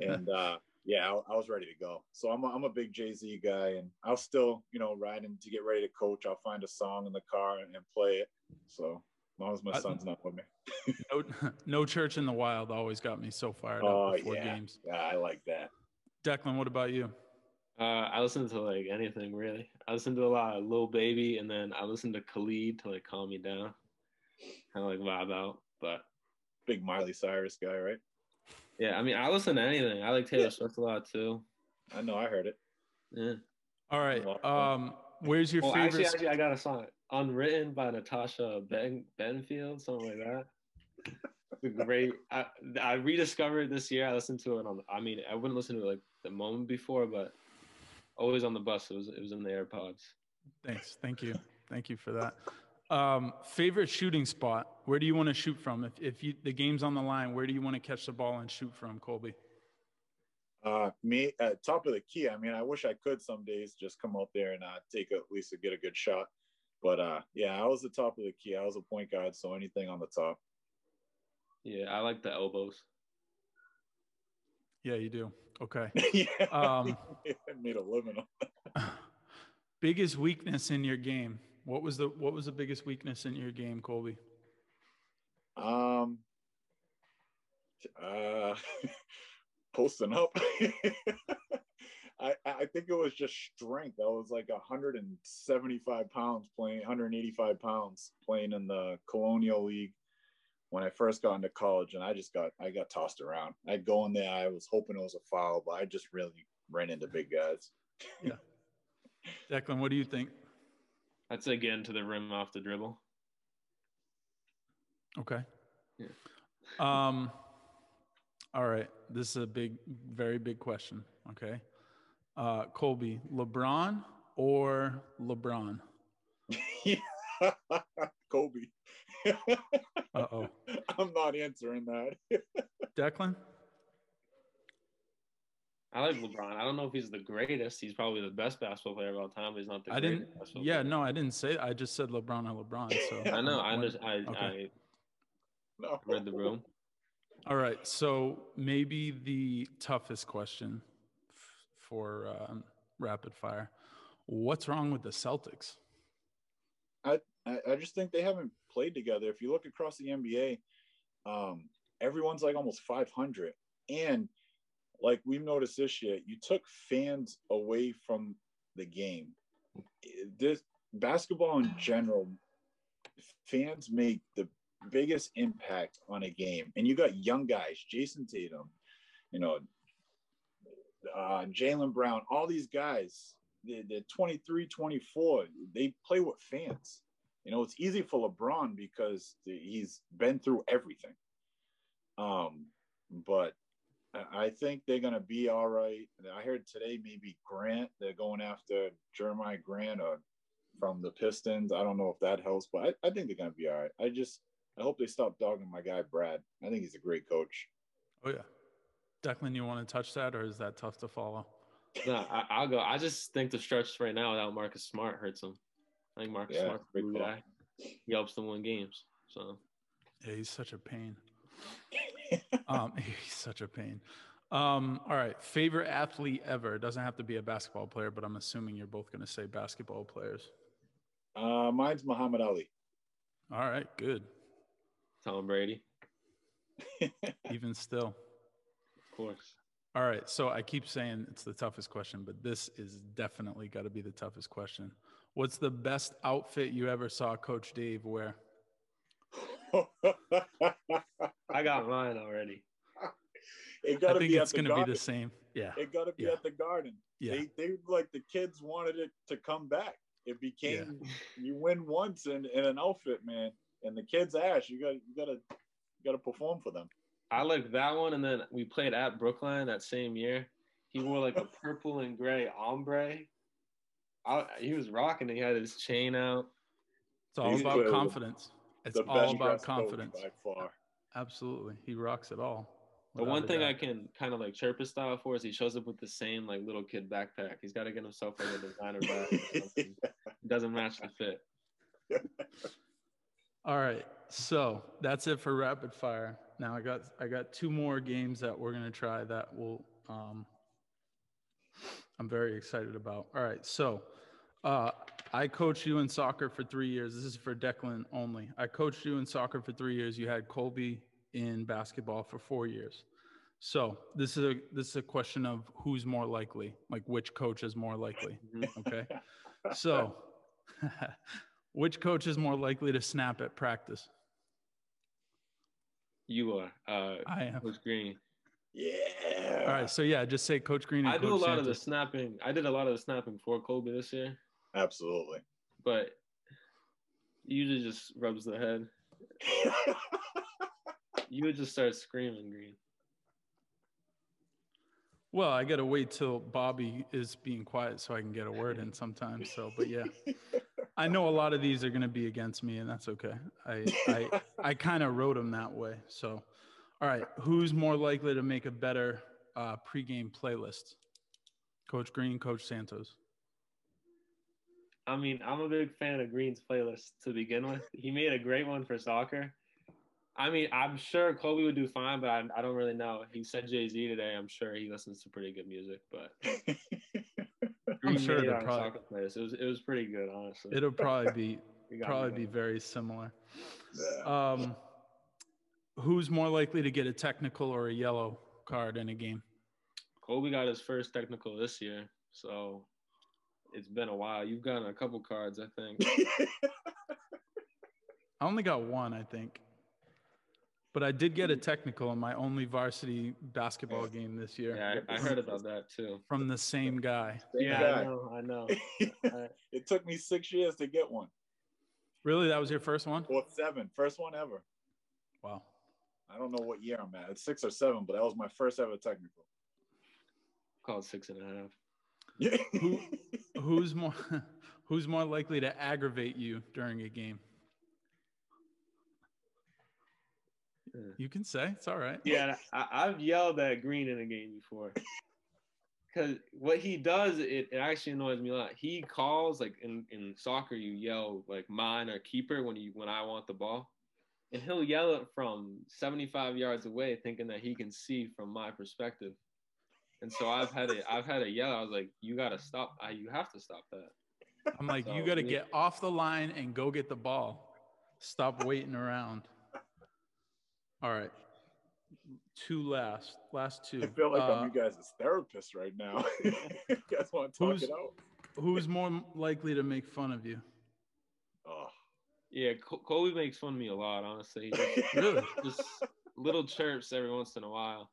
And I was ready to go. So I'm a big Jay-Z guy, and I'll still, you know, riding to get ready to coach, I'll find a song in the car and play it. So as long as my son's not with me. No Church in the Wild always got me so fired up before games. Yeah, I like that. Declan, what about you? I listen to like anything really. I listen to a lot of Lil Baby, and then I listen to Khalid to like calm me down, kind of like vibe out. But big Miley Cyrus guy, right? Yeah, I mean, I listen to anything. I like Taylor Swift a lot too. I know, I heard it. Yeah. All right. Where's your favorite? Actually, I got a song, "Unwritten" by Natasha Benfield, something like that. Great. I rediscovered this year. I listened to it on, I mean, I wouldn't listen to it like the moment before, but always on the bus. It was in the AirPods. Thanks. Thank you for that. Favorite shooting spot. Where do you want to shoot from? If the game's on the line, where do you want to catch the ball and shoot from, Colby? Me at top of the key. I mean, I wish I could some days just come out there and get a good shot. But yeah, I was the top of the key. I was a point guard, so anything on the top. Yeah, I like the elbows. Yeah, you do. Okay. Yeah, I made a living on that. Biggest weakness in your game. What was the biggest weakness in your game, Colby? Posting up. I think it was just strength. I was like 185 pounds playing in the Colonial League when I first got into college, and I got tossed around. I'd go in there, I was hoping it was a foul, but I just really ran into big guys. Yeah. Declan, what do you think? I'd say get into the rim off the dribble. Okay. Yeah. All right. This is a big, very big question. Okay. Colby, LeBron or LeBron? Kobe. Uh-oh. I'm not answering that. Declan? I like LeBron. I don't know if he's the greatest. He's probably the best basketball player of all time, but he's not the greatest basketball player. Yeah, no, I didn't say that. I just said LeBron or LeBron. So I know. I read the room. All right. So maybe the toughest question for rapid fire. What's wrong with the Celtics? I just think they haven't played together. If you look across the NBA, everyone's like almost 500. And like we've noticed this year, you took fans away from the game. This basketball in general, fans make the biggest impact on a game. And you got young guys, Jason Tatum, Jaylen Brown, all these guys. They're 23, 24. They play with fans. It's easy for LeBron because he's been through everything. But I think they're going to be all right. I heard today maybe Grant, they're going after Jeremiah Grant from the Pistons. I don't know if that helps, but I think they're going to be all right. I hope they stop dogging my guy, Brad. I think he's a great coach. Oh, yeah. Declan, you want to touch that, or is that tough to follow? No, I'll go. I just think the stretch right now without Marcus Smart hurts him. I think Marcus Smart's a good guy. He helps them win games. So yeah, he's such a pain. He's such a pain. All right, favorite athlete ever. It doesn't have to be a basketball player, but I'm assuming you're both going to say basketball players. Mine's Muhammad Ali. All right, good. Tom Brady. Even still. Of course. All right, so I keep saying it's the toughest question, but this is definitely got to be the toughest question. What's the best outfit you ever saw Coach Dave wear? I got mine already. I think it's going to be the same. Yeah. It got to be at the Garden. Yeah. They like the kids wanted it to come back. It became you win once in an outfit, man, and the kids ask, you got to perform for them. I liked that one, and then we played at Brookline that same year. He wore like a purple and gray ombre. He was rocking it. He had his chain out. It's all about confidence. It's all about confidence. By far. Absolutely. He rocks it all. The one thing I can kind of like chirp his style for is he shows up with the same like little kid backpack. He's got to get himself like a designer bag. It doesn't match the fit. All right, so that's it for rapid fire. Now I got two more games that we're gonna try that will I'm very excited about. All right, so I coached you in soccer for 3 years. This is for Declan only. I coached you in soccer for 3 years. You had Colby in basketball for 4 years. So this is a question of who's more likely, like which coach is more likely. Okay. So which coach is more likely to snap at practice? You are. I am. Coach Green. Yeah. All right. So yeah, just say Coach Green. And I do a lot of the snapping. I did a lot of the snapping for Kobe this year. Absolutely. But usually just rubs the head. You would just start screaming, Green. Well, I got to wait till Bobby is being quiet so I can get a word in sometimes. So, but yeah, I know a lot of these are going to be against me, and that's okay. I kind of wrote them that way. So, all right, who's more likely to make a better pregame playlist? Coach Green, Coach Santos. I mean, I'm a big fan of Green's playlist to begin with. He made a great one for soccer. I mean, I'm sure Kobe would do fine, but I don't really know. He said Jay-Z today. I'm sure he listens to pretty good music, but I'm sure it was pretty good, honestly. It'll probably be very similar. Yeah. Who's more likely to get a technical or a yellow card in a game? Kobe got his first technical this year, so it's been a while. You've gotten a couple cards, I think. I only got one, I think. But I did get a technical in my only varsity basketball game this year. Yeah, I heard about that too. From the same guy. Yeah, guy. I know. It took me 6 years to get one. Really? That was your first one? Well, 7. First one ever. Wow. I don't know what year I'm at. It's 6 or 7, but that was my first ever technical. Called 6.5. Yeah. Who's more likely to aggravate you during a game? You can say it's all right. Yeah, I've yelled at Green in a game before, because what he does, it actually annoys me a lot. He calls, like in soccer, you yell like mine or keeper when I want the ball, and he'll yell it from 75 yards away, thinking that he can see from my perspective. And so I've had a yell. I was like, you gotta stop. You have to stop that. I'm like, so, you gotta get off the line and go get the ball. Stop waiting around. All right, last two. I feel like I'm you guys' therapist right now. You guys want to talk it out? Who's more likely to make fun of you? Oh, yeah, Kobe makes fun of me a lot, honestly. Really? Just little chirps every once in a while.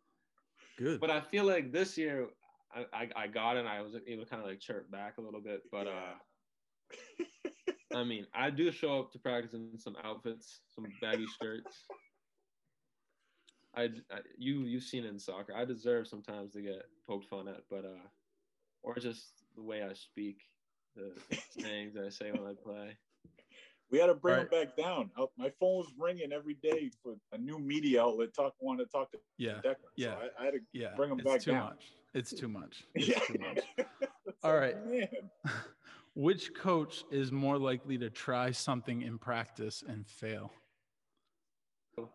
Good. But I feel like this year I got it and I was able to kind of like chirp back a little bit. But yeah. I mean, I do show up to practice in some outfits, some baggy shirts. You've seen it in soccer. I deserve sometimes to get poked fun at, but or just the way I speak, the things I say when I play. We had to bring it back down. My phone was ringing every day for a new media outlet wanted to talk to Decker. Yeah, so I had to bring them back down. It's too much. It's too much. All right. Man. Which coach is more likely to try something in practice and fail?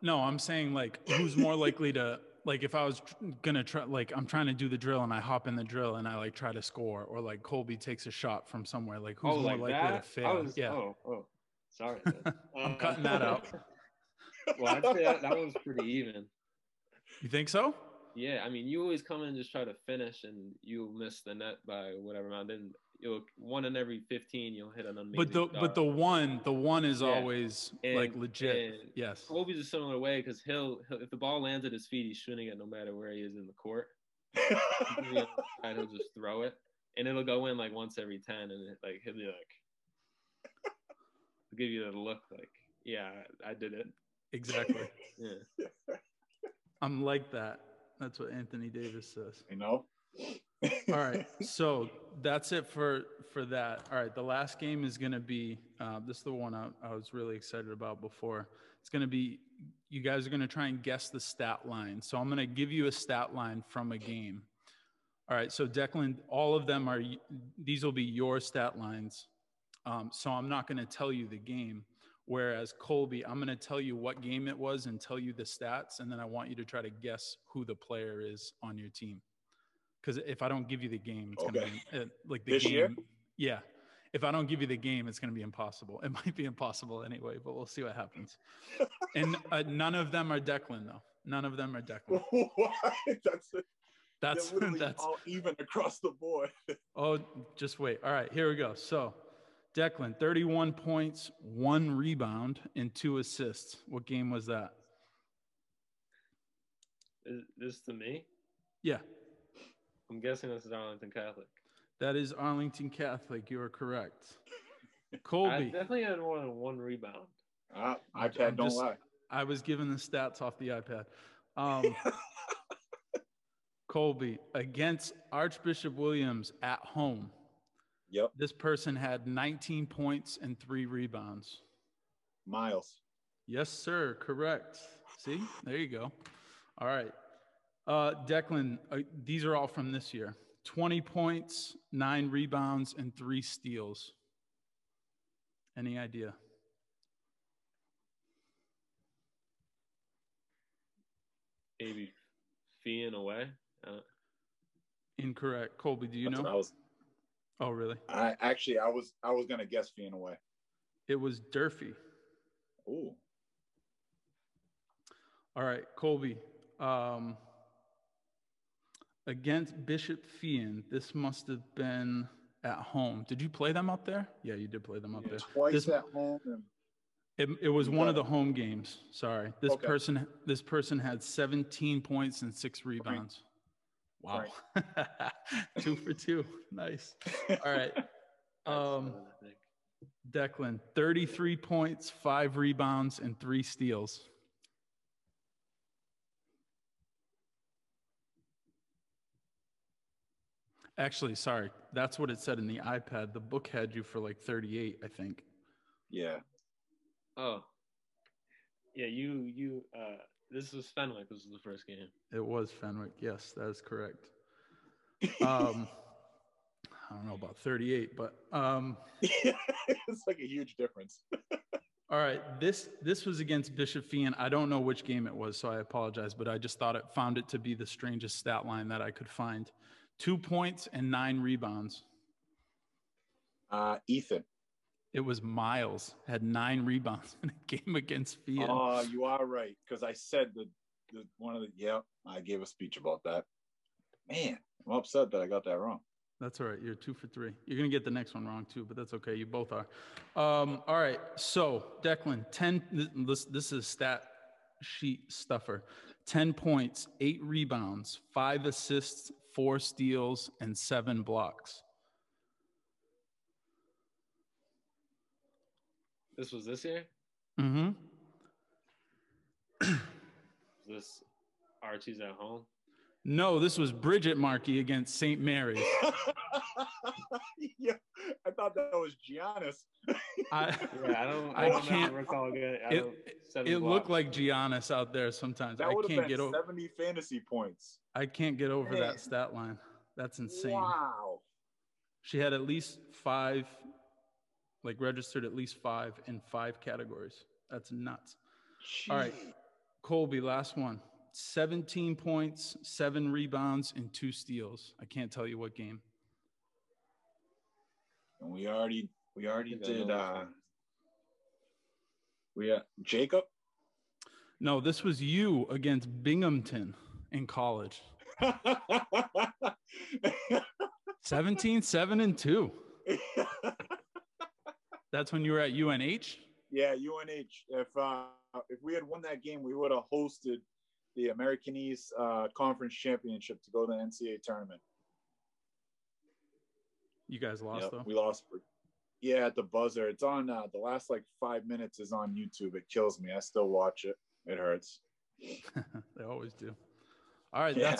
No, I'm saying like who's more likely to like if I was gonna try like I'm trying to do the drill and I hop in the drill and I like try to score or like Colby takes a shot from somewhere like who's more likely to fail? Sorry, I'm cutting that out. Well, I'd say that one's pretty even. You think so? Yeah, I mean you always come in and just try to finish and you'll miss the net by whatever amount. Then you'll one in every 15 you'll hit an amazing but the one is always like legit. And yes. Kobe's a similar way because he'll if the ball lands at his feet, he's shooting it no matter where he is in the court. And he'll just throw it. And it'll go in like once every 10 and it, like he'll be like he'll give you that look like, yeah, I did it. Exactly. Yeah. I'm like that. That's what Anthony Davis says. You know? All right. So that's it for that. All right. The last game is going to be this is the one I was really excited about before. It's going to be you guys are going to try and guess the stat line. So I'm going to give you a stat line from a game. All right. So Declan, all of them are – these will be your stat lines. So I'm not going to tell you the game. Whereas Colby, I'm going to tell you what game it was and tell you the stats, and then I want you to try to guess who the player is on your team. Because if I don't give you the game, it's going to be like the this game. Year? Yeah. If I don't give you the game, it's going to be impossible. It might be impossible anyway, but we'll see what happens. And none of them are Declan, though. None of them are decimals. That's literally all even across the board. Oh, just wait. All right, here we go. So Declan, 31 points, 1 rebound, and 2 assists. What game was that? Is this to me? Yeah. I'm guessing this is Arlington Catholic. That is Arlington Catholic. You are correct. Colby. I definitely had more than 1 rebound. iPad, don't lie. I was given the stats off the iPad. Colby, against Archbishop Williams at home. Yep. This person had 19 points and 3 rebounds. Miles. Yes, sir. Correct. See? There you go. All right. Declan, these are all from this year. 20 points, 9 rebounds, and 3 steals. Any idea? Maybe Feehan away. Incorrect. Colby, do you know? Oh, really? I was gonna guess Feehan away. It was Durfee. Oh. All right, Colby. Against Bishop Feehan, this must have been at home. Did you play them up there? Yeah, you did play them up there. Twice at home. It was one of the home games. Sorry. This person had 17 points and 6 rebounds. Wow. Right. 2 for 2. Nice. All right. Declan, 33 points, 5 rebounds, and 3 steals. Actually, sorry. That's what it said in the iPad. The book had you for like 38, I think. Yeah. Oh, yeah, this was Fenwick. This was the first game. It was Fenwick. Yes, that is correct. I don't know about 38, but. It's like a huge difference. All right, this was against Bishop Feehan. I don't know which game it was, so I apologize, but I just found it to be the strangest stat line that I could find. 2 points and 9 rebounds. Ethan. It was Miles, had 9 rebounds in a game against Feehan. Oh, you are right. Because I said I gave a speech about that. Man, I'm upset that I got that wrong. That's all right. You're 2 for 3. You're going to get the next one wrong too, but that's okay. You both are. All right. So Declan, 10, this is stat sheet stuffer, 10 points, 8 rebounds, 5 assists, 4 steals, and 7 blocks. This was this year? Mm-hmm. Is this Archie's at home? No, this was Bridget Markey against St. Mary's. Yeah, I thought that was Giannis. It looked like Giannis out there sometimes. That would have been 70 fantasy points. I can't get over that stat line. That's insane. Wow. She had at least 5... like registered at least 5 in 5 categories. That's nuts. Jeez. All right, Colby, last one. 17 points, 7 rebounds, and 2 steals. I can't tell you what game. And we already did. Jacob. No, this was you against Binghamton in college. 17, 7, and 2. That's when you were at UNH? Yeah, UNH. If we had won that game, we would have hosted the American East Conference Championship to go to the NCAA tournament. You guys lost, though? We lost. Yeah, at the buzzer. It's on the last, 5 minutes is on YouTube. It kills me. I still watch it. It hurts. They always do. All right, yeah.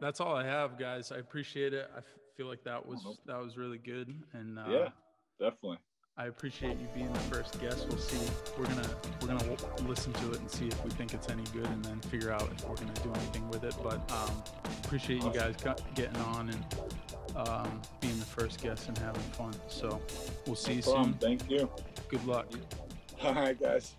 That's all I have, guys. I appreciate it. I feel like that was really good. And yeah, definitely. I appreciate you being the first guest. We'll see. We're gonna listen to it and see if we think it's any good, and then figure out if we're gonna do anything with it. But appreciate you guys getting on and being the first guest and having fun. So we'll see you soon. Thank you. Good luck. All right, guys.